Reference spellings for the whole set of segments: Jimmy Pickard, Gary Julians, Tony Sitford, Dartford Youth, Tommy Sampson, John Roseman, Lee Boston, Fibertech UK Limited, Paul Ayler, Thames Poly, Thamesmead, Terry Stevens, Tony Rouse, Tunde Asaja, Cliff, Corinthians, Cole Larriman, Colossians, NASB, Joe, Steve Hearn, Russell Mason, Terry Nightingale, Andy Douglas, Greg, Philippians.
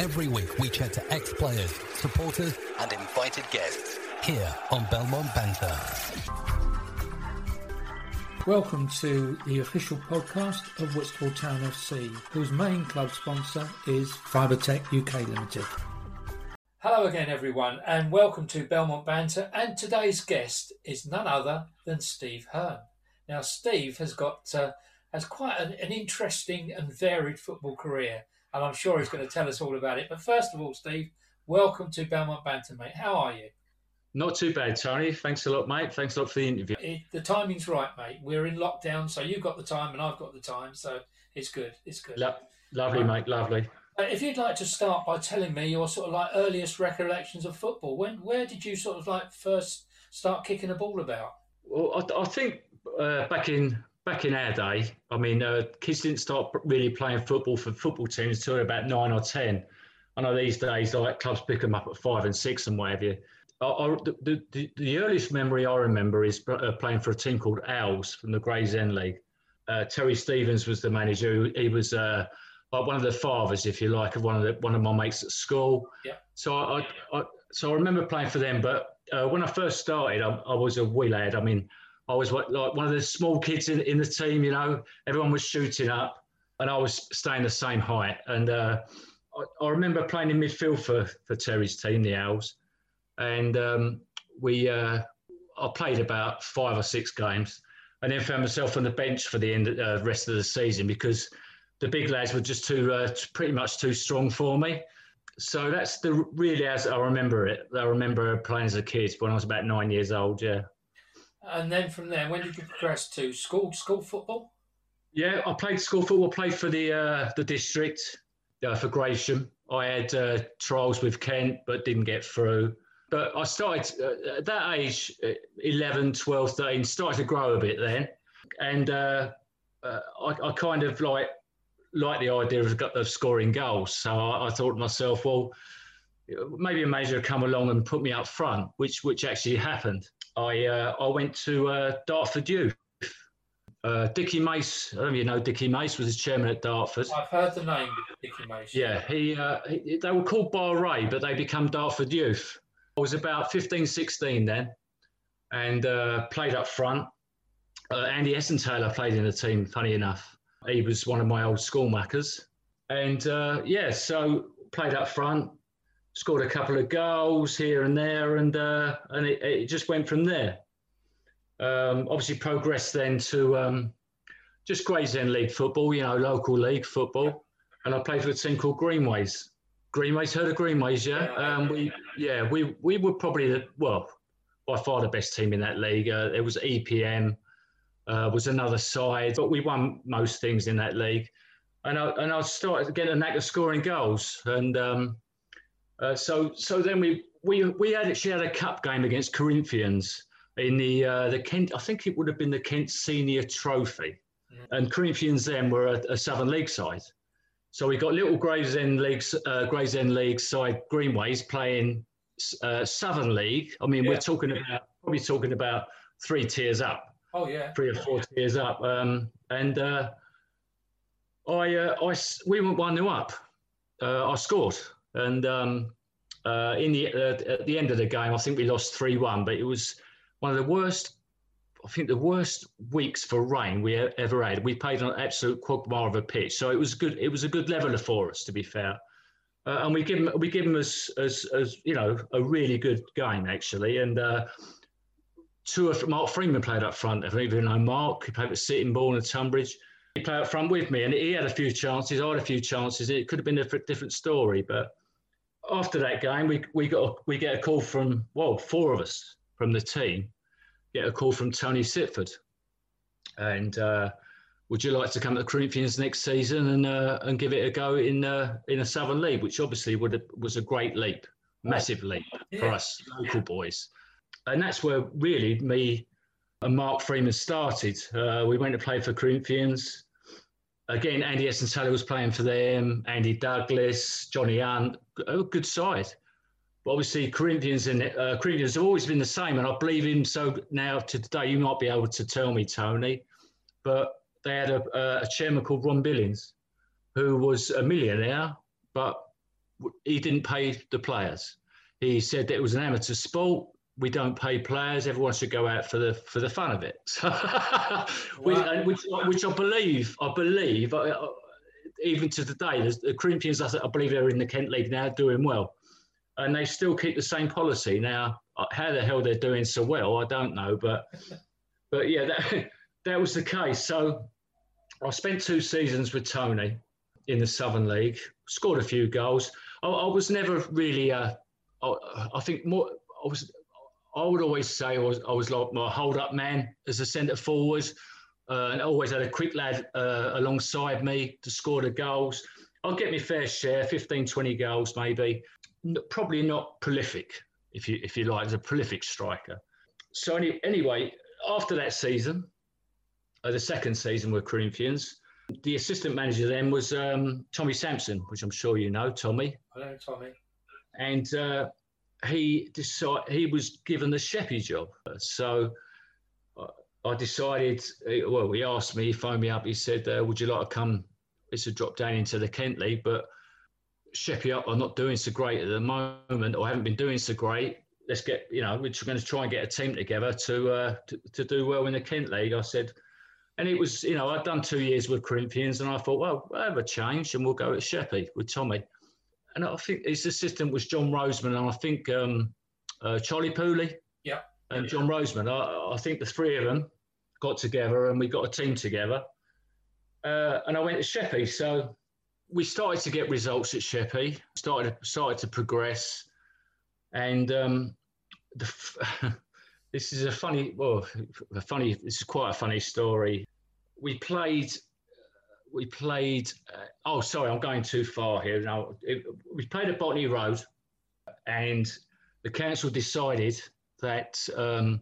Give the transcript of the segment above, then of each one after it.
Every week we chat to ex-players, supporters and invited guests here on Belmont Banter. Welcome to the official podcast of Whitstable Town FC, whose main club sponsor is Fibertech UK Limited. Hello again everyone and welcome to Belmont Banter, and today's guest is none other than Steve Hearn. Now Steve has got has quite an interesting and varied football career, and I'm sure he's going to tell us all about it. But first of all, Steve, welcome to Belmont Banter, mate. How are you? Not too bad, Tony. Thanks a lot, mate. Thanks a lot for the interview. The timing's right, mate. We're in lockdown, so you've got the time and I've got the time, so it's good. It's good. Lovely, mate. Lovely. If you'd like to start by telling me your sort of like earliest recollections of football, where did you sort of like first start kicking a ball about? Well, I think back in our day, I mean, kids didn't start really playing football for football teams until they were about 9 or 10. I know these days, like clubs pick them up at 5 and 6 and what have you. The earliest memory I remember is playing for a team called Owls from the Gravesend League. Terry Stevens was the manager. He was like one of the fathers, if you like, of one of my mates at school. Yeah. So I remember playing for them. But when I first started, I was a wee lad. I mean, I was like one of the small kids in the team. You know, everyone was shooting up, and I was staying the same height. And I remember playing in midfield for Terry's team, the Owls. And I played about 5 or 6 games, and then found myself on the bench for the rest of the season because the big lads were just pretty much too strong for me. So that's really as I remember it. I remember playing as a kid when I was about 9 years old. Yeah. And then from there, when did you progress to school football? Yeah, I played school football. Played for the district for Gravesham. I had trials with Kent, but didn't get through. But I started, at that age, 11, 12, 13, started to grow a bit then. And I kind of like the idea of scoring goals. So I thought to myself, well, maybe a manager would come along and put me up front, which actually happened. I went to Dartford Youth. Dickie Mace, I don't know if you know Dickie Mace, was the chairman at Dartford. I've heard the name Dickie Mace. Yeah, they were called Barray, but they become Dartford Youth. I was about 15, 16 then, and played up front. Andy Essenthaler played in the team, funny enough. He was one of my old schoolmates. And, so played up front, scored a couple of goals here and there, and it just went from there. Obviously progressed then to just Gravesend League football, you know, local league football. And I played for a team called Greenways. Greenways, heard of Greenways, yeah? We were probably, by far the best team in that league. There was EPM, was another side, but we won most things in that league. And I started getting a knack of scoring goals. And so then we actually had a cup game against Corinthians in the Kent, I think it would have been the Kent Senior Trophy. Mm-hmm. And Corinthians then were a Southern League side. So we got little Gravesend League side Greenways playing Southern League. I mean, we're probably talking about 3 tiers up. Oh yeah, 3 or 4 tiers up. We went 1-0 up. I scored, and at the end of the game, I think we lost 3-1. But it was one of the worst. I think the worst weeks for rain we ever had. We played on an absolute quagmire of a pitch, so it was good. It was a good leveller for us, to be fair. And we give them as you know, a really good game actually. And Mark Freeman played up front. I don't even know Mark. He played at Sittingbourne and Tunbridge. He played up front with me, and he had a few chances. I had a few chances. It could have been a different story. But after that game, we get a call from 4 of us from the team. Get a call from Tony Sitford, and would you like to come to the Corinthians next season and give it a go in a Southern League, which obviously was a great leap, massive leap for us local boys, and that's where really me and Mark Freeman started. We went to play for Corinthians again. Andy Essenthaler was playing for them. Andy Douglas, Johnny Hunt, a good side. But obviously, Corinthians have always been the same, and I believe him so now to today. You might be able to tell me, Tony, but they had a chairman called Ron Billings, who was a millionaire, but he didn't pay the players. He said that it was an amateur sport. We don't pay players. Everyone should go out for the fun of it. which I believe, even to today, the Corinthians, I believe they're in the Kent League now, doing well, and they still keep the same policy now. How the hell they're doing so well, I don't know, but yeah, that was the case. So I spent 2 seasons with Tony in the Southern League, scored a few goals. I was never really, I think more. I would always say I was like my hold-up man as a centre-forward, and I always had a quick lad alongside me to score the goals. I'd get my fair share, 15, 20 goals maybe. Probably not prolific, if you like, as a prolific striker. So anyway, after that season, the second season with Corinthians, the assistant manager then was Tommy Sampson, which I'm sure you know, Tommy. I know Tommy. And... He was given the Sheppey job. So I decided, well, he asked me, he phoned me up, he said, would you like to come? It's a drop down into the Kent League, but Sheppey up, I'm not doing so great at the moment, or haven't been doing so great. Let's get, we're going to try and get a team together to do well in the Kent League. I said, and it was, I'd done 2 years with Corinthians, and I thought, well, we'll have a change and we'll go at Sheppey with Tommy. And I think his assistant was John Roseman, and I think Charlie Pooley, yeah, and John Roseman. I think the three of them got together and we got a team together. And I went to Sheppey, so we started to get results at Sheppey, started to progress. And this is quite a funny story. I'm going too far here. No, we played at Botany Road, and the council decided that they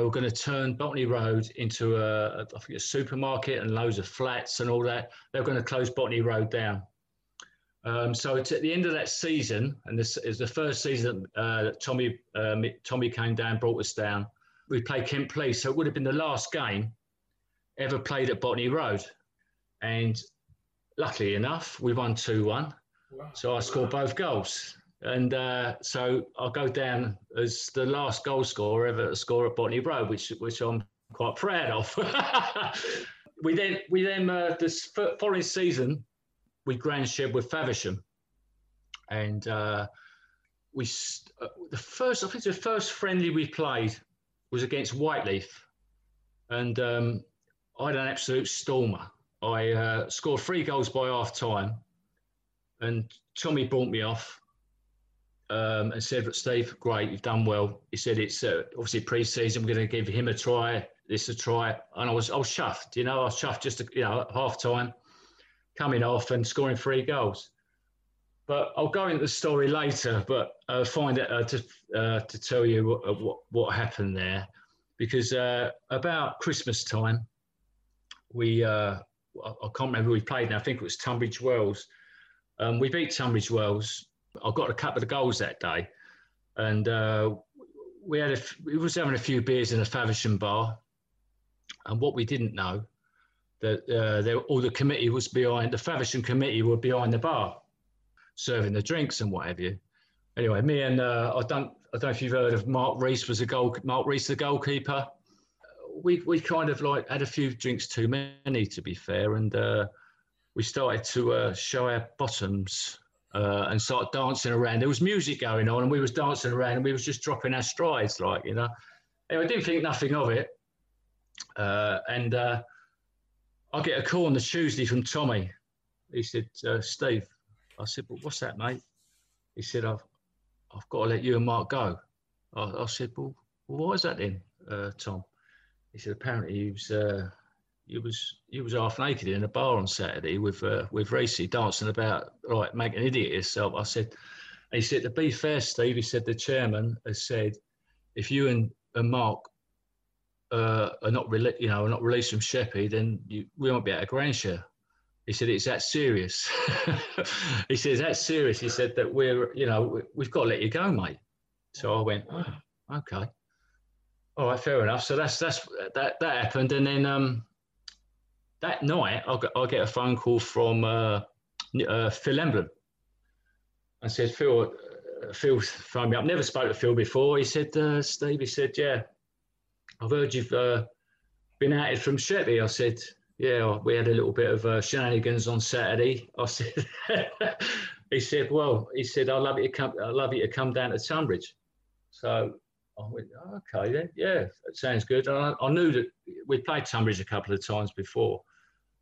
were going to turn Botany Road into a supermarket and loads of flats and all that. They were going to close Botany Road down. So it's at the end of that season, and this is the first season that Tommy came down, brought us down. We played Kent League, so it would have been the last game ever played at Botany Road. And luckily enough, we won 2-1. Wow. So I scored both goals. And so I'll go down as the last goal scorer ever to score at Botany Road, which I'm quite proud of. we then this following season, we grandshed with Faversham. And the first friendly we played was against Whyteleafe. And I had an absolute stormer. I scored 3 goals by half-time, and Tommy brought me off and said, Steve, great, you've done well. He said, it's obviously pre-season, we're going to give him a try, this a try. And I was chuffed, I was chuffed just, at half-time, coming off and scoring 3 goals. But I'll go into the story later, but I'll find it to tell you what happened there. Because about Christmas time, I can't remember who we played now. I think it was Tunbridge Wells. We beat Tunbridge Wells. I got a couple of goals that day, and we was having a few beers in a Faversham bar. And what we didn't know that all the committee was behind the Faversham committee were behind the bar, serving the drinks and what have you. Anyway, me and I don't know if you've heard of Mark Reese, the goalkeeper. We kind of like had a few drinks too many, to be fair, and we started to show our bottoms and start dancing around. There was music going on, and we was dancing around, and we was just dropping our strides, . Anyway, I didn't think nothing of it, and I get a call on the Tuesday from Tommy. He said, Steve. I said, well, what's that, mate? He said, I've got to let you and Mark go. I said, well, why is that then, Tom? He said, apparently he was half naked in a bar on Saturday with Reese, dancing about, like, making an idiot of yourself. I said, and he said, to be fair, Steve, he said, the chairman has said, if you and Mark are not released from Sheppey, then we won't be out of Granshire. He said, it's that serious. He said, that's serious. He said that we've got to let you go, mate. So I went, oh, okay. All right, fair enough. So that happened, and then that night I get a phone call from Phil Emblem, I said, Phil phoned me up. Never spoke to Phil before. He said, Steve, he said, yeah, I've heard you've been outed from Sheppey. I said, yeah, we had a little bit of shenanigans on Saturday. I said, he said, well, he said, I'd love you to come down to Tunbridge. So I went, okay, then, yeah, that sounds good. And I knew that we'd played Tunbridge a couple of times before,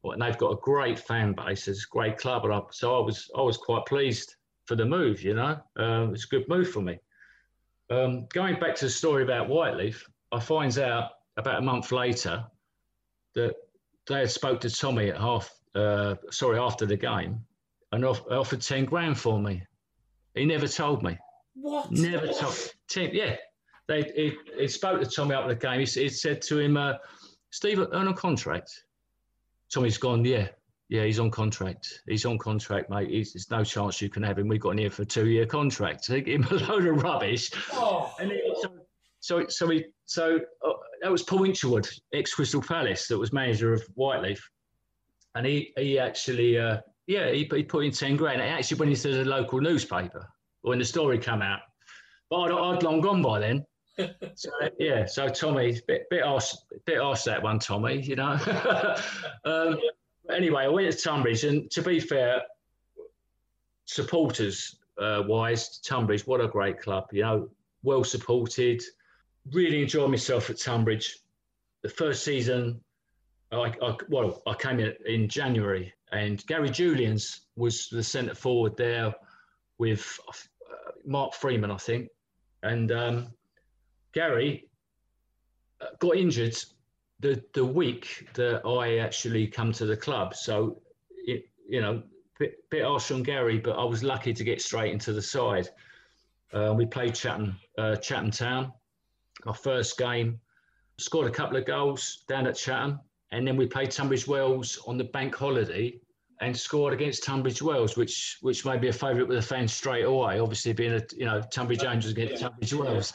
and they've got a great fan base. It's a great club, and I was quite pleased for the move. You know, it's a good move for me. Going back to the story about Whyteleafe, I finds out about a month later that they had spoke to Tommy at after the game, and offered 10 grand for me. He never told me. What? Never told. Yeah, he spoke to Tommy after the game. He said to him, "Steve, earn a contract." Tommy's gone, yeah, he's on contract. He's on contract, mate. There's no chance you can have him. We got him here for a 2-year contract. He gave him a load of rubbish. Oh. And that was Paul Inchwood, ex-Crystal Palace, that was manager of Whyteleafe. And he put in 10 grand. It actually went into the local newspaper when the story came out. But I'd long gone by then. So yeah, so Tommy, bit arse that one, Tommy, you know. Anyway, I went to Tunbridge, and to be fair, supporters wise, Tunbridge, what a great club, you know, well supported. Really enjoyed myself at Tunbridge. The first season, I came in January, and Gary Julians was the centre forward there with Mark Freeman, I think, and. Gary got injured the week that I actually come to the club. So, bit harsh on Gary, but I was lucky to get straight into the side. We played Chatham Town, our first game, scored a couple of goals down at Chatham, and then we played Tunbridge Wells on the bank holiday and scored against Tunbridge Wells, which made me a favourite with the fans straight away, obviously being Tunbridge Angels against Tunbridge Wells.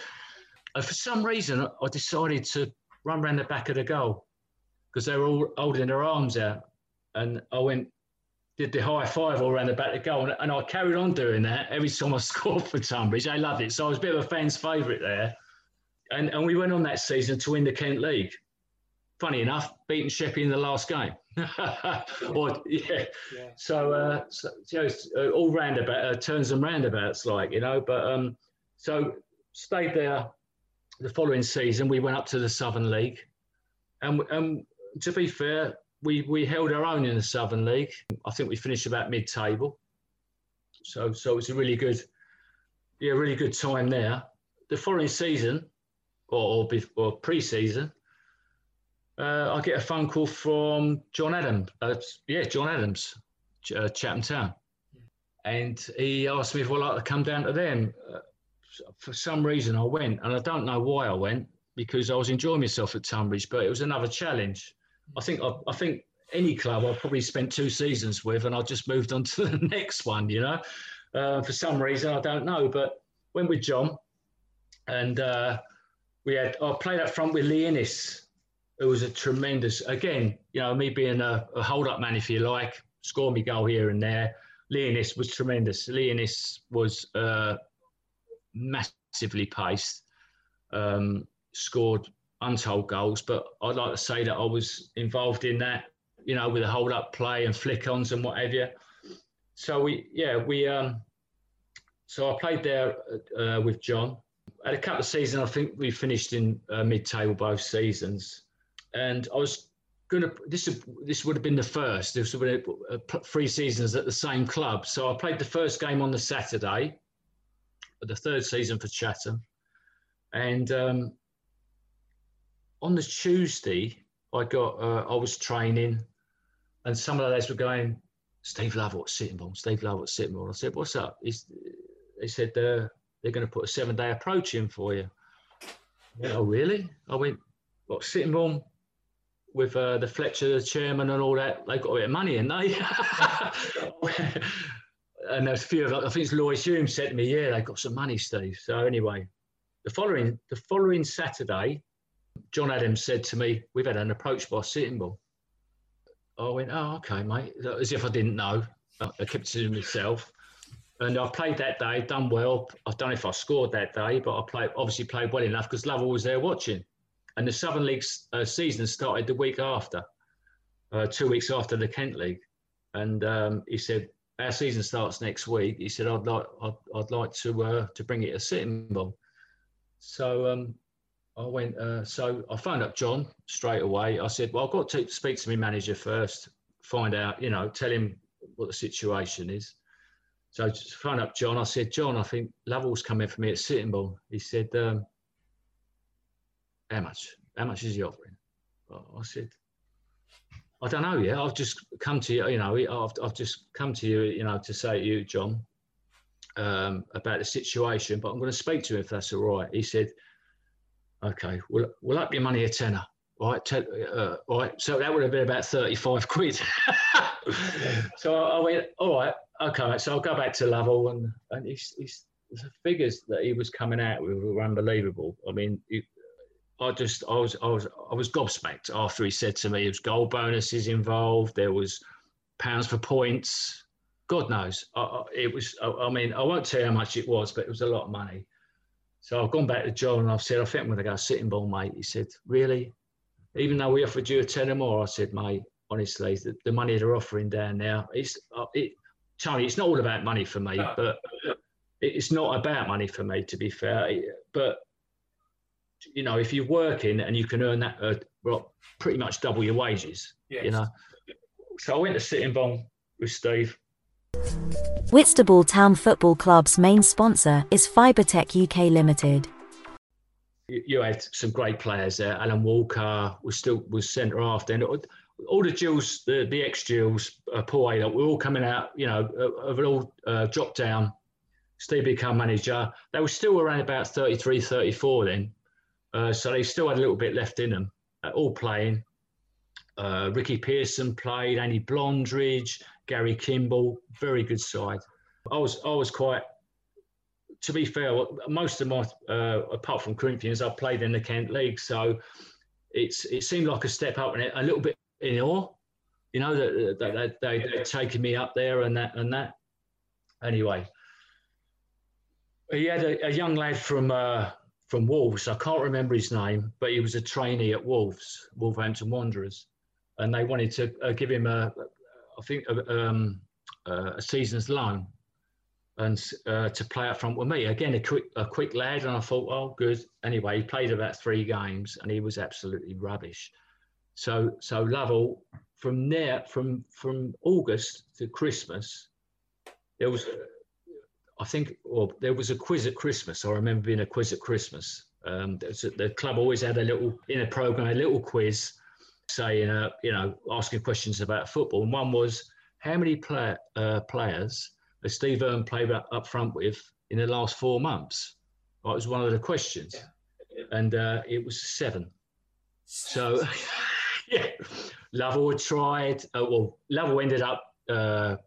For some reason, I decided to run around the back of the goal because they were all holding their arms out. And I did the high five all around the back of the goal. And I carried on doing that every time I scored for Tunbridge. They loved it. So I was a bit of a fan's favourite there. And we went on that season to win the Kent League. Funny enough, beating Sheppey in the last game. So all turns and roundabouts, But so stayed there. The following season, we went up to the Southern League, and to be fair, we held our own in the Southern League. I think we finished about mid-table, so it was a really good time there. The following season, or pre-season, I get a phone call from John Adams, Chatham Town, and he asked me if I'd like to come down to them. For some reason I went, and I don't know why I went, because I was enjoying myself at Tunbridge, but it was another challenge. I think any club I probably spent 2 seasons with, and I just moved on to the next one, for some reason, I don't know, but went with John, and I played up front with Lee Innes, who was a tremendous, again, me being a hold-up man, if you like, score me goal here and there. Lee Innes was tremendous. Lee Innes was massively paced, scored untold goals, but I'd like to say that I was involved in that, with a hold up play and flick ons and what have you. So I played there with John. Had a couple of seasons, I think we finished in mid table both seasons, and I was gonna. This would have been the first. This would have been 3 seasons at the same club. So I played the first game on the Saturday. The third season for Chatham, and on the Tuesday I was training, and some of the lads were going, Steve Lovett Sittingbourne. I said, what's up? They said they're going to put a 7-day approach in for you. Yeah. Went, oh really? I went, what, Sittingbourne with the Fletcher, the chairman and all that? They got a bit of money, and they and there's a few of them, I think it's Lloyd Hume said to me, yeah, they got some money, Steve. So anyway, the following Saturday, John Adams said to me, we've had an approach by Sittingbourne. I went, oh, okay, mate, as if I didn't know. I kept it to myself. And I've played that day, done well. I don't know if I scored that day, but I obviously played well enough because Lovell was there watching. And the Southern League season started the week after, 2 weeks after the Kent League. And he said, our season starts next week. He said, I'd like to bring it to Sittingbourne. So I went, so I phoned up John straight away. I said, well, I've got to speak to my manager first, find out, you know, tell him what the situation is. So I just phoned up John. I said, John, I think Lovell's coming for me at Sittingbourne. He said, how much is he offering? I said, I don't know yet. I've just come to you, you know, to say to you, John, about the situation, but I'm going to speak to him if that's all right. He said, okay, we'll up your money a tenner. All right, all right. So that would have been about 35 quid. So I went, all right, okay. So I'll go back to Lovell, and the figures that he was coming out with were unbelievable. I mean, I was gobsmacked after he said to me there was goal bonuses involved, there was pounds for points, God knows. I won't tell you how much it was, but it was a lot of money. So I've gone back to John and I've said, I think I'm going to go Sittingbourne, mate. He said, really? Even though we offered you a tenner more? I said, mate, honestly, the money they're offering down now, Tony, it's not all about money for me, but it's not about money for me, to be fair. But you know, if you're working and you can earn that, pretty much double your wages, yes. You know. So I went to Sittingbourne with Steve. Whitstable Town Football Club's main sponsor is Fibertech UK Limited. You had some great players there. Alan Walker was centre half then. All the Jills, the ex-Jills, Paul Ayler, were all coming out, you know, of it all dropped down. Steve became manager. They were still around about 33, 34 then. So they still had a little bit left in them, all playing. Ricky Pearson played, Andy Blondridge, Gary Kimball, very good side. I was quite, to be fair, most of my, apart from Corinthians, I played in the Kent League. So it seemed like a step up and a little bit in awe, you know, that they'd taken me up there and that. Anyway, he had a young lad from Wolves. I can't remember his name, but he was a trainee at Wolves, Wolverhampton Wanderers, and they wanted to give him a season's loan, and to play up front with me. Again, a quick lad, and I thought, oh, good. Anyway, he played about 3 games, and he was absolutely rubbish. So Lovell, from there, from August to Christmas, there was. There was a quiz at Christmas. I remember being a quiz at Christmas. The club always had a little quiz saying, you know, asking questions about football. And one was, how many players has Steve Hearn played up front with in the last 4 months? Well, it was one of the questions. Yeah. And it was 7. So, yeah, Lovell had tried. Lovell ended up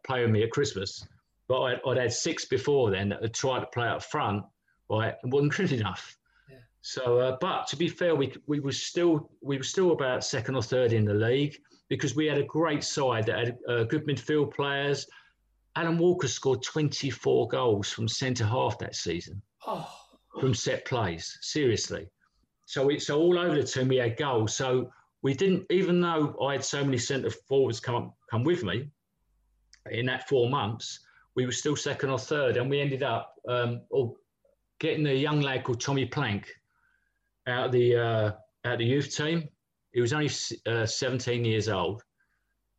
playing me at Christmas. But I'd had 6 before then that had tried to play up front, right? And wasn't good enough. Yeah. So, but to be fair, we were still about 2nd or 3rd in the league because we had a great side that had good midfield players. Alan Walker scored 24 goals from centre half that season, from set plays. Seriously, so all over the team we had goals. So we didn't, even though I had so many centre forwards come with me in that 4 months. We were still 2nd or 3rd, and we ended up getting a young lad called Tommy Plank out of the youth team. He was only 17 years old,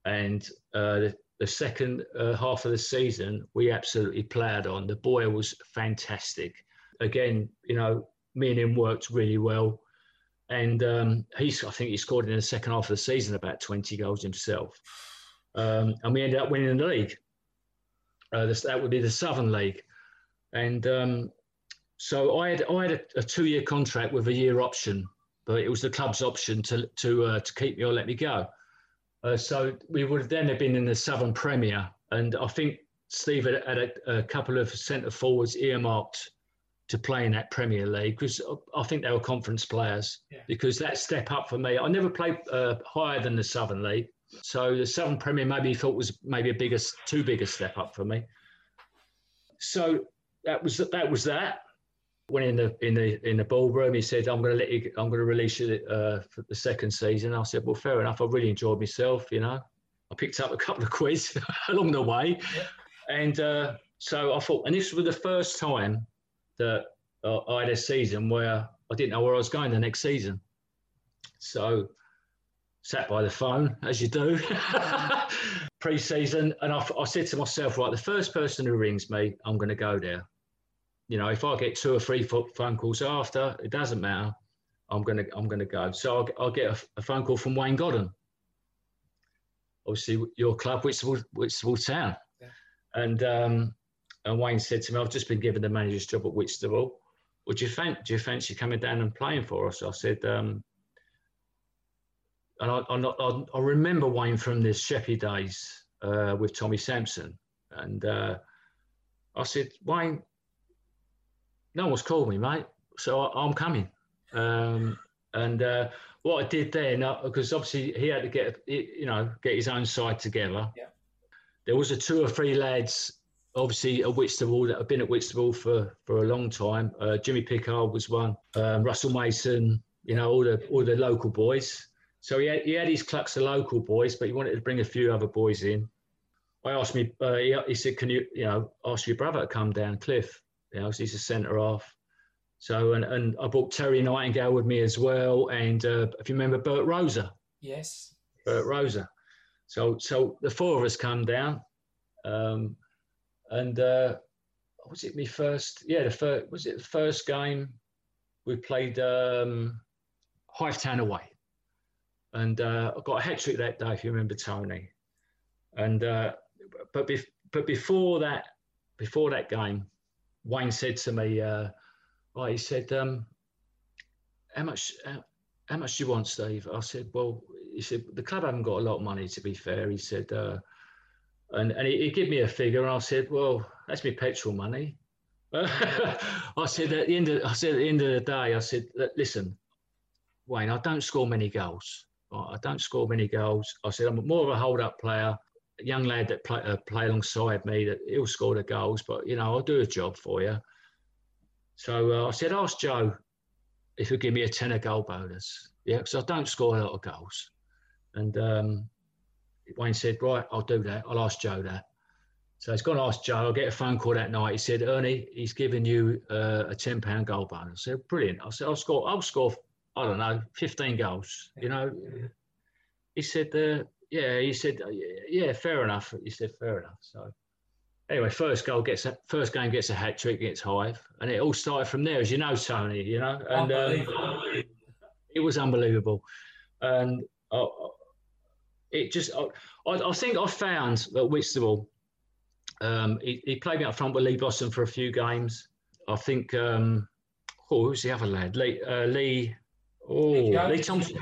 and the second half of the season, we absolutely ploughed on. The boy was fantastic. Again, you know, me and him worked really well, and I think he scored in the second half of the season about 20 goals himself, and we ended up winning the league. That would be the Southern League, and so I had a 2-year contract with a year option, but it was the club's option to keep me or let me go. So we would then have been in the Southern Premier, and I think Steve had a couple of centre forwards earmarked to play in that Premier League because I think they were conference players. Yeah. Because that step up for me, I never played higher than the Southern League. So the Southern Premier maybe thought was a bigger, too big a step up for me. So that was that. Went in the ballroom. He said, "I'm going to release you for the second season." I said, "Well, fair enough. I really enjoyed myself. You know, I picked up a couple of quids along the way, and so I thought." And this was the first time that I had a season where I didn't know where I was going the next season. So sat by the phone, as you do, pre-season, and I said to myself, right, the first person who rings me, I'm going to go there. You know, if I get 2 or 3 phone calls after, it doesn't matter. I'm going to go. So I'll get a phone call from Wayne Godden, obviously your club, Whitstable Town, yeah. And Wayne said to me, "I've just been given the manager's job at Whitstable. Well, do you fancy coming down and playing for us?" I said, and I remember Wayne from the Sheppey days with Tommy Sampson, and I said, "Wayne, no one's called me, mate, so I'm coming." And what I did then, because obviously he had to get his own side together. Yeah. There was a 2 or 3 lads, obviously at Whitstable, that have been at Whitstable for a long time. Jimmy Pickard was one, Russell Mason, you know, all the local boys. So he had his clucks of local boys, but he wanted to bring a few other boys in. I asked me, he said, "Can you ask your brother to come down, Cliff? You know, he's a centre half." So and I brought Terry Nightingale with me as well, and if you remember Bert Rosa. Yes. Bert Rosa. So the 4 of us come down, and was it me first? Yeah, the first game we played Hythe Town away, and I got a hat trick that day, if you remember, Tony. And but before that game, Wayne said to me, he said, how much do you want, Steve? I said, well, he said, the club haven't got a lot of money, to be fair. He said, and he gave me a figure, and I said, well, that's my petrol money. I said at the end of the day, listen, Wayne, I don't score many goals. I said, I'm more of a hold-up player. A young lad that play alongside me, that he'll score the goals, but, you know, I'll do a job for you. So I said, ask Joe if he'll give me a £10 goal bonus. Yeah, because I don't score a lot of goals. And Wayne said, right, I'll do that. I'll ask Joe that. So he's gone to ask Joe. I get a phone call that night. He said, Ernie, he's giving you a £10 goal bonus. I said, brilliant. I said, I'll score, I don't know, 15 goals, you know. He said, fair enough. He said, fair enough. So anyway, first game gets a hat trick against Hythe, and it all started from there, as you know, Tony. You know, and it was unbelievable, and I think I found that Whitstable. He played me up front with Lee Boston for a few games. I think. Who's the other lad? Lee. Oh, Lee Thompson.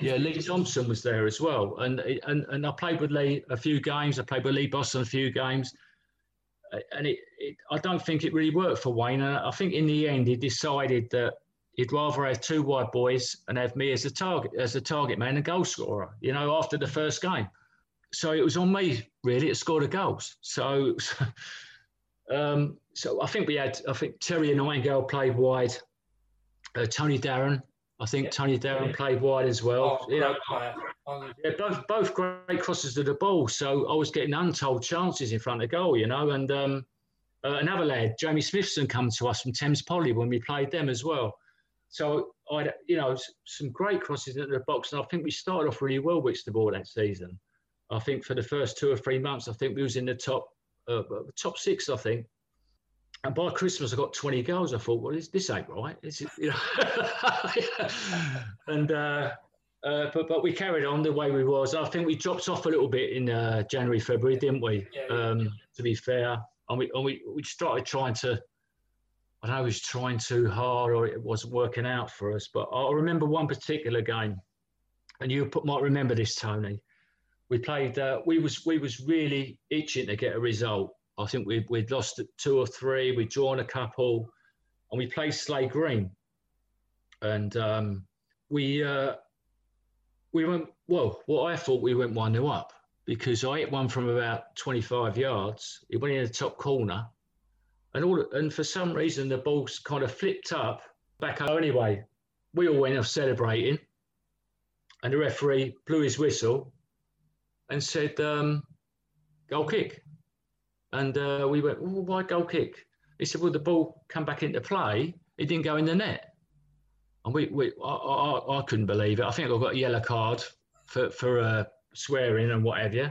Yeah, Lee Thompson was there as well. And I played with Lee a few games. I played with Lee Boston a few games. And I don't think it really worked for Wayne. And I think in the end, he decided that he'd rather have 2 wide boys and have me as a target man and goal scorer, you know, after the first game. So it was on me, really, to score the goals. So I think Terry and Nightingale played wide. Tony Darren, I think. Yeah. Tony Darren played wide as well. Oh, you know, both great crosses to the ball. So I was getting untold chances in front of goal, you know. And another lad, Jamie Smithson, come to us from Thames Poly when we played them as well. So I, you know, some great crosses into the box, and I think we started off really well with the ball that season. I think for the first 2 or 3 months, I think we was in the top 6, I think. And by Christmas, I got 20 goals. I thought, well, this ain't right. You know? And but we carried on the way we was. I think we dropped off a little bit in January, February, didn't we? Yeah. To be fair, and we started trying to. I don't know, it was trying too hard, or it wasn't working out for us. But I remember one particular game, and you might remember this, Tony. We played. We was really itching to get a result. I think we'd lost 2 or 3. We'd drawn a couple, and we played Slade Green. And we went, well, what I thought we went 1-0 up. because I hit one from about 25 yards. It went in the top corner, and for some reason the ball's kind of flipped up back up. Anyway, we all went off celebrating, and the referee blew his whistle and said, goal kick. And we went, why goal kick? He said, well, the ball come back into play. It didn't go in the net. And I couldn't believe it. I think I got a yellow card for swearing and what have you.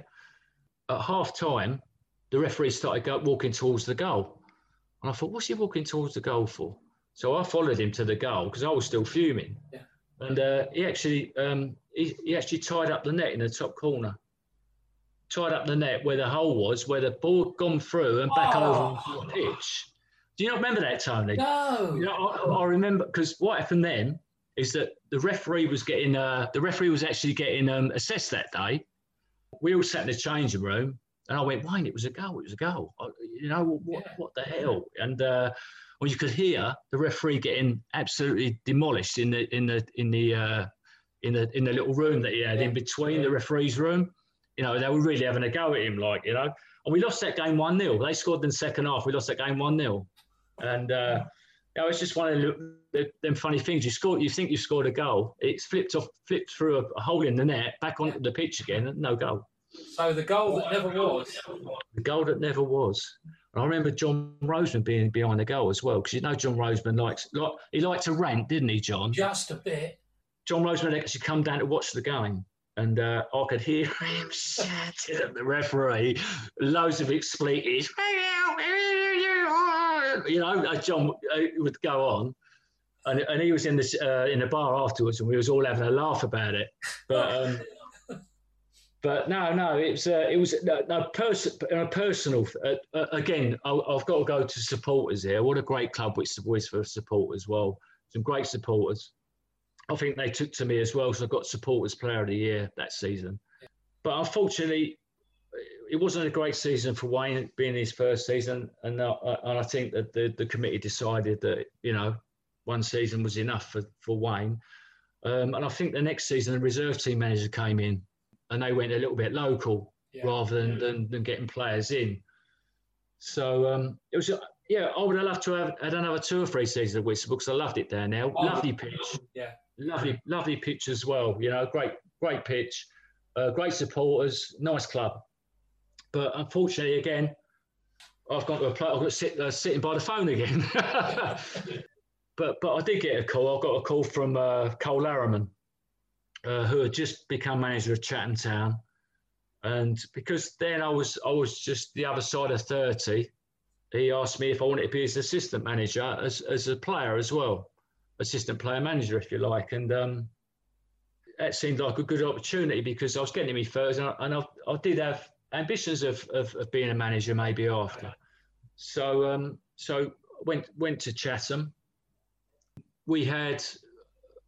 At half-time, the referee started walking towards the goal. And I thought, what's he walking towards the goal for? So I followed him to the goal because I was still fuming. Yeah. And he actually tied up the net in the top corner. Tied up the net where the hole was, where the ball gone through and back over the pitch. Do you not remember that, Tony? No. You know, I remember, because what happened then is that the referee was actually getting assessed that day. We all sat in the changing room, and I went, Wayne, it was a goal. It was a goal. What the hell? And you could hear the referee getting absolutely demolished in the little room that he had in between the referee's room. You know, they were really having a go at him, and we lost that game 1-0. They scored in the second half. We lost that game 1-0. And it was just one of them funny things. You think you've scored a goal. It's flipped through a hole in the net, back onto the pitch again, and no goal. So the goal that never was. The goal that never was. And I remember John Roseman being behind the goal as well, because you know John Roseman liked to rant, didn't he, John? Just a bit. John Roseman actually come down to watch the game. And I could hear him shouting at the referee, loads of expletives. You know, John would go on, and he was in the bar afterwards, and we was all having a laugh about it. But it was personal. Again, I've got to go to supporters here. What a great club Whitstable is for supporters. Well, some great supporters. I think they took to me as well, so I got Supporters Player of the Year that season. But unfortunately, it wasn't a great season for Wayne, being his first season. And I think that the committee decided that, you know, one season was enough for Wayne. And I think the next season, the reserve team manager came in, and they went a little bit local rather than getting players in. So it was... Yeah, I would have loved to have had another 2 or 3 seasons of Whitstable because I loved it down there. Lovely pitch. Yeah. Lovely pitch as well. You know, great pitch, great supporters, nice club. But unfortunately, again, I've got sitting by the phone again. But I did get a call. I got a call from Cole Larriman, who had just become manager of Chatham Town. And because then I was just the other side of 30, he asked me if I wanted to be his assistant manager as a player as well, assistant player manager, if you like. And that seemed like a good opportunity because I was getting my first, and I did have ambitions of being a manager maybe after. So went to Chatham. We had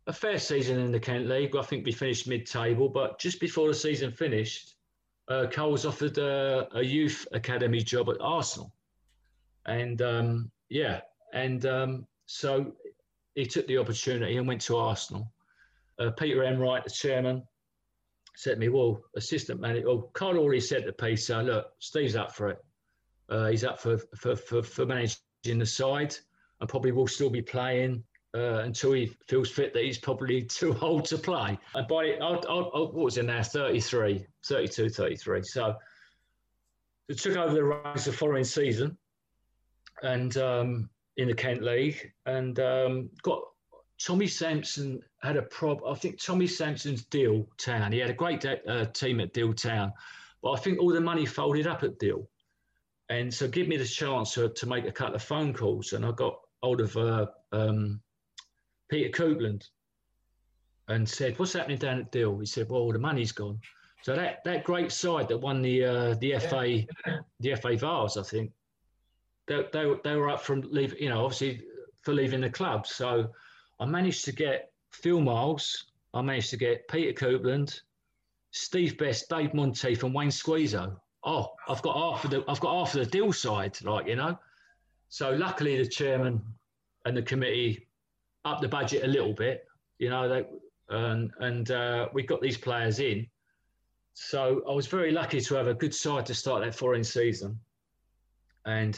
a fair season in the Kent League. I think we finished mid-table, but just before the season finished, Cole was offered a youth academy job at Arsenal. And so he took the opportunity and went to Arsenal. Peter Enright, the chairman, said to me, well, assistant manager, Carl already said to Peter, look, Steve's up for it. He's up for managing the side and probably will still be playing until he feels fit that he's probably too old to play. And by what was it now, 33. So he took over the reins the following season. And in the Kent League, and got Tommy Sampson had a prob. I think Tommy Sampson's Deal Town. He had a great team at Deal Town, but I think all the money folded up at Deal, and so give me the chance to make a couple of phone calls. And I got hold of Peter Coupland and said, "What's happening down at Deal?" He said, "Well, the money's gone." So that great side that won the FA Vars, I think. They were up from leaving, you know, obviously for leaving the club. So I managed to get Phil Miles, I managed to get Peter Coupland, Steve Best, Dave Monteith, and Wayne Squeezo. Oh, I've got half of the Deal side, you know. So luckily the chairman and the committee upped the budget a little bit, you know. They we got these players in, So I was very lucky to have a good side to start that foreign season. And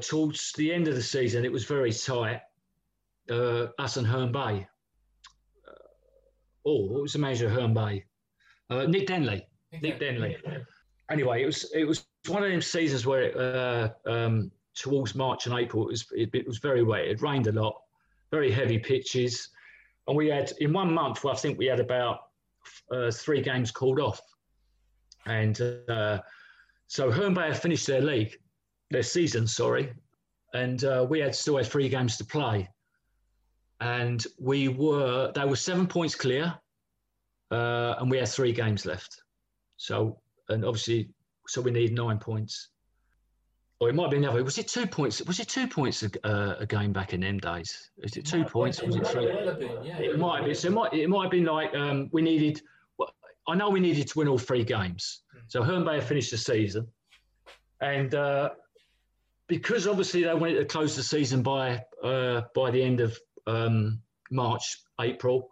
towards the end of the season, it was very tight. Us and Herne Bay. What was the manager of Herne Bay? Nick Denley. Nick Denley. Anyway, it was one of them seasons where towards March and April, it was very wet. It rained a lot, very heavy pitches. And we had, in 1 month, well, I think we had about 3 games called off. And so Herne Bay had finished their season. And we still had 3 games to play. And they were 7 points clear, and we had 3 games left. So we need 9 points. Or it might be another. Was it 2 points? Was it 2 points a game back in them days? Is it 2 points? Or was it 3? It might be. So it might be like we needed. Well, I know we needed to win all 3 games. So Herne Bay finished the season, and because obviously they wanted to close the season by the end of March, April.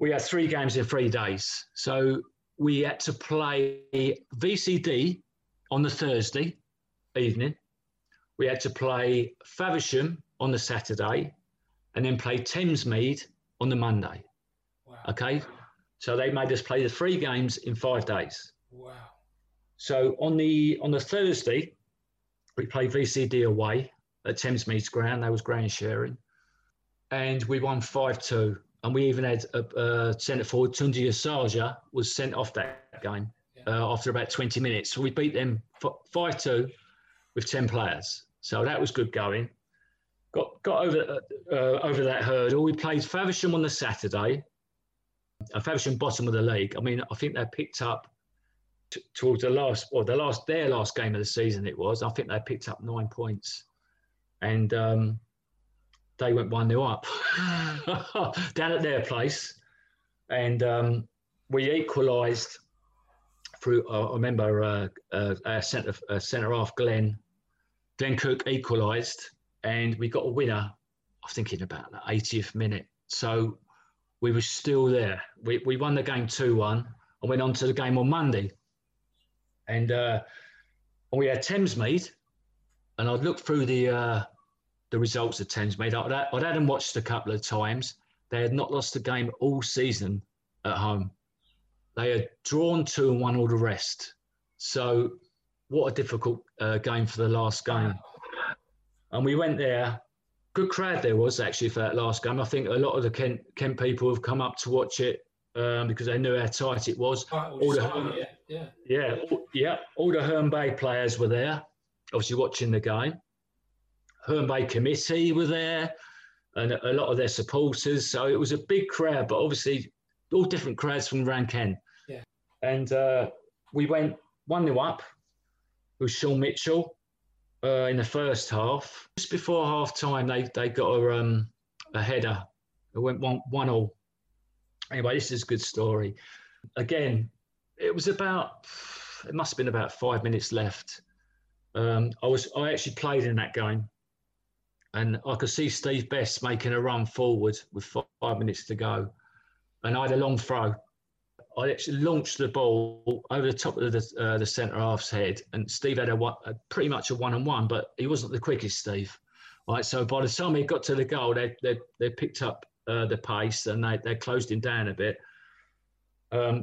We had 3 games in 3 days. So we had to play VCD on the Thursday evening. We had to play Faversham on the Saturday and then play Thamesmead on the Monday. Wow. Okay? So they made us play the 3 games in 5 days. Wow. So on the Thursday, we played VCD away at Thamesmead's ground. That was ground sharing. And we won 5-2. And we even had a centre-forward, Tunde Asaja, was sent off that game after about 20 minutes. So we beat them 5-2 with 10 players. So that was good going. Got over that hurdle. We played Faversham on the Saturday. Faversham bottom of the league. I mean, I think they picked up towards their last game of the season it was. I think they picked up 9 points. And... they went 1-0 up down at their place. And we equalised through, I remember our centre-half, Glenn Cook equalised, and we got a winner, I think in about the 80th minute. So we were still there. We won the game 2-1 and went on to the game on Monday. And we had Thamesmead, and I'd look through the results of Thamesmead. I'd had them watched a couple of times. They had not lost a game all season at home. They had drawn 2-1 all the rest. So what a difficult game for the last game. And we went there. Good crowd there was actually for that last game. I think a lot of the Kent people have come up to watch it because they knew how tight it was. All the Herne Bay players were there, obviously watching the game. Herne Bay committee were there and a lot of their supporters. So it was a big crowd, but obviously all different crowds from around Kent. Yeah. And we went 1-0 up with Sean Mitchell in the first half. Just before half-time, they got a header. It went 1-1. Anyway, this is a good story. Again, it must have been about 5 minutes left. I actually played in that game. And I could see Steve Best making a run forward with 5 minutes to go. And I had a long throw. I actually launched the ball over the top of the centre-half's head. And Steve had pretty much a one-on-one, but he wasn't the quickest, Steve. Right, so by the time he got to the goal, they picked up the pace and they closed him down a bit.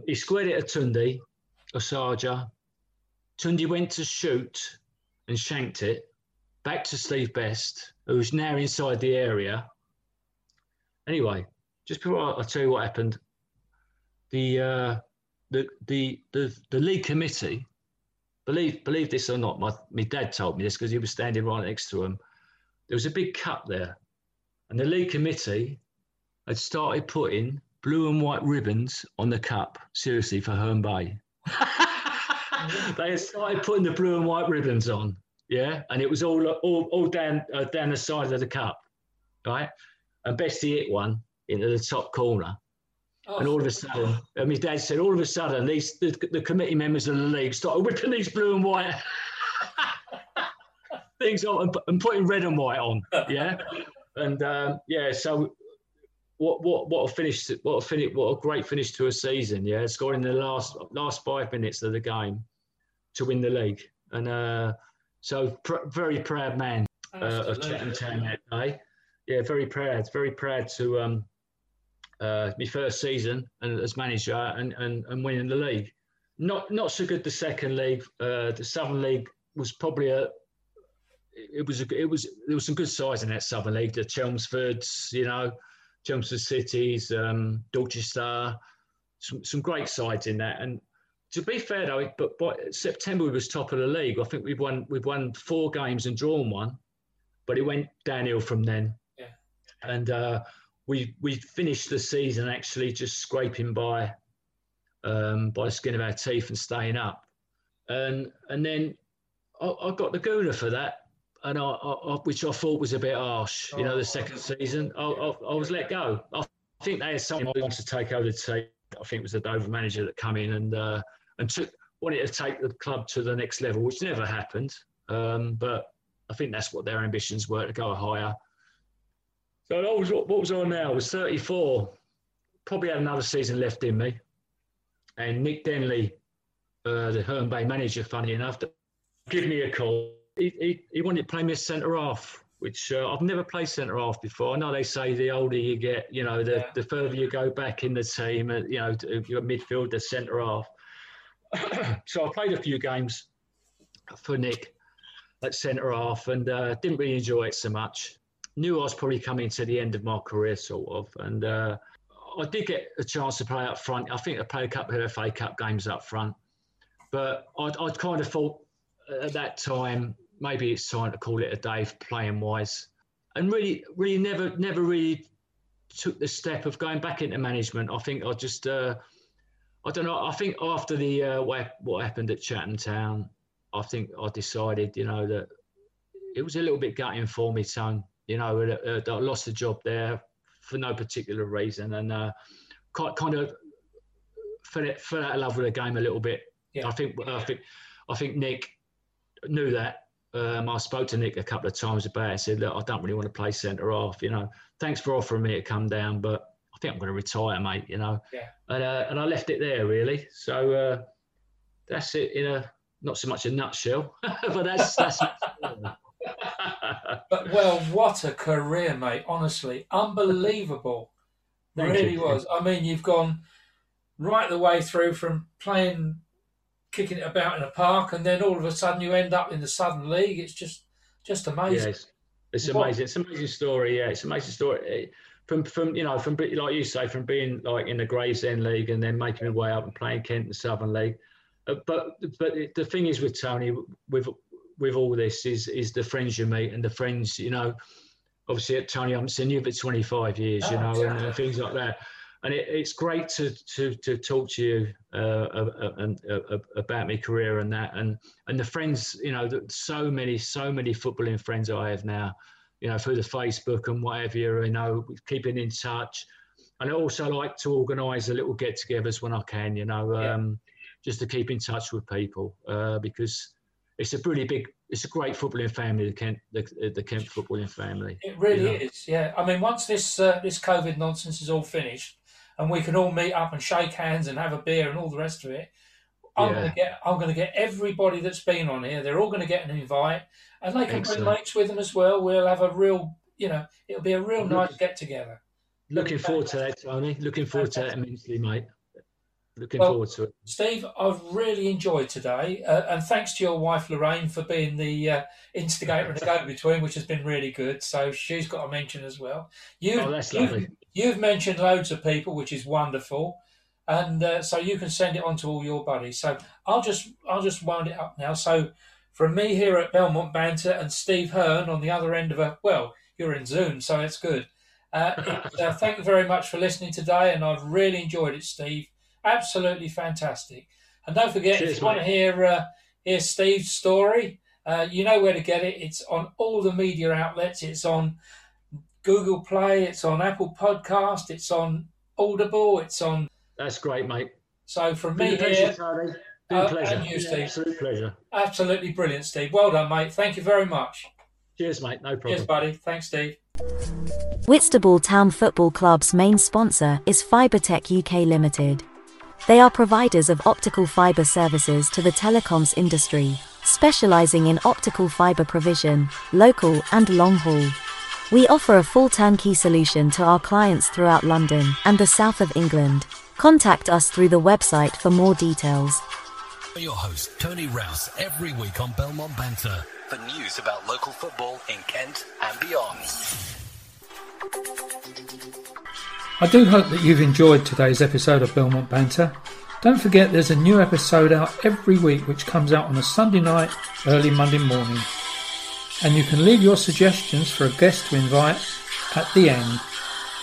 He squared it at Tunde Asaja. Tunde went to shoot and shanked it. Back to Steve Best, who was now inside the area. Anyway, just before I tell you what happened, the league committee, believe this or not, my dad told me this because he was standing right next to him. There was a big cup there, and the league committee had started putting blue and white ribbons on the cup. Seriously, for Herne Bay, they had started putting the blue and white ribbons on. Yeah, and it was all down the side of the cup, right? And Bestie hit one into the top corner, and all of a sudden, and my dad said, all of a sudden, the committee members of the league started whipping these blue and white things on and putting red and white on. Yeah, and so what a finish! What a great finish to a season! Yeah, scoring in the last 5 minutes of the game to win the league, and so very proud man of Chatham Town that day. Yeah, very proud to my first season and as manager and winning the league. Not so good the second league. The Southern League was probably there was some good sides in that Southern League. The Chelmsfords, Chelmsford Cities, Dorchester, some great sides in that. And to be fair though, but by September we was top of the league. I think we'd won 4 games and drawn 1, but it went downhill from then. Yeah. And we finished the season actually just scraping by the skin of our teeth and staying up. And then I got the Gooner for that. And which I thought was a bit harsh, the second season. I was let go. I think they had someone who wanted to take over the team. I think it was the Dover manager that came in and wanted to take the club to the next level, which never happened. But I think that's what their ambitions were, to go higher. So what was I now? I was 34. Probably had another season left in me. And Nick Denley, the Herne Bay manager, funny enough, gave me a call. He wanted to play me as centre-half, which I've never played centre-half before. I know they say the older you get, the further you go back in the team, you're midfield, the centre-half. So I played a few games for Nick at centre-half and didn't really enjoy it so much. Knew I was probably coming to the end of my career, sort of. And I did get a chance to play up front. I think I played a couple of FA Cup games up front. But I'd kind of thought at that time, maybe it's time to call it a day, playing wise, and really never really took the step of going back into management. I think I just, I don't know. I think after the what happened at Chatham Town, I think I decided, that it was a little bit gutting for me, son. That I lost the job there for no particular reason, and kind of fell out of love with the game a little bit. Yeah. I think Nick knew that. I spoke to Nick a couple of times about it and said, look, I don't really want to play centre-half, Thanks for offering me to come down, but I think I'm going to retire, mate, Yeah. And I left it there, really. So that's it in a, not so much a nutshell, but that's But, well, what a career, mate, honestly. Unbelievable. It really was. I mean, you've gone right the way through from playing, kicking it about in a park, and then all of a sudden you end up in the Southern League. It's just amazing. Yeah, it's amazing. It's an amazing story. Yeah, it's an amazing story. From like you say, from being like in the Gravesend League and then making my way up and playing Kent in the Southern League. But the thing is with Tony, with all this is the friends you meet and the friends Obviously, at Tony, I haven't seen you for 25 years. And things like that. And it's great to talk to you about my career and that, and the friends, so many footballing friends I have now, through the Facebook and whatever, keeping in touch. And I also like to organise a little get-togethers when I can, just to keep in touch with people because it's a great footballing family, the Kent footballing family. It really is, yeah. I mean, once this COVID nonsense is all finished, and we can all meet up and shake hands and have a beer and all the rest of it, I'm going to get everybody that's been on here. They're all going to get an invite, and they can bring mates with them as well. We'll have a real, it'll be a real nice get together. Looking forward to that, Tony. Looking forward to that immensely, mate. Looking forward to it. Steve, I've really enjoyed today, and thanks to your wife Lorraine for being the instigator and the go-between, which has been really good. So she's got a mention as well. That's lovely. You've mentioned loads of people, which is wonderful, and so you can send it on to all your buddies. So I'll just wind it up now. So from me here at Belmont Banter and Steve Hearn on the other end of you're in Zoom, so it's good. Thank you very much for listening today, and I've really enjoyed it, Steve. Absolutely fantastic. And don't forget, if you want to hear Steve's story, you know where to get it. It's on all the media outlets. It's on Google Play. It's on Apple Podcast. It's on Audible. It's on... That's great, mate. So from me here... Been a pleasure. And you, Steve. Absolute pleasure. Absolutely brilliant, Steve. Well done, mate. Thank you very much. Cheers, mate. No problem. Cheers, buddy. Thanks, Steve. Whitstable Town Football Club's main sponsor is Fibertech UK Limited. They are providers of optical fibre services to the telecoms industry, specialising in optical fibre provision, local and long-haul. We offer a full turnkey solution to our clients throughout London and the south of England. Contact us through the website for more details. Your host, Tony Rouse, every week on Belmont Banter for news about local football in Kent and beyond. I do hope that you've enjoyed today's episode of Belmont Banter. Don't forget there's a new episode out every week which comes out on a Sunday night, early Monday morning. And you can leave your suggestions for a guest to invite at the end.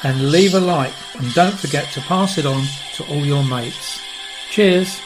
And leave a like, and don't forget to pass it on to all your mates. Cheers!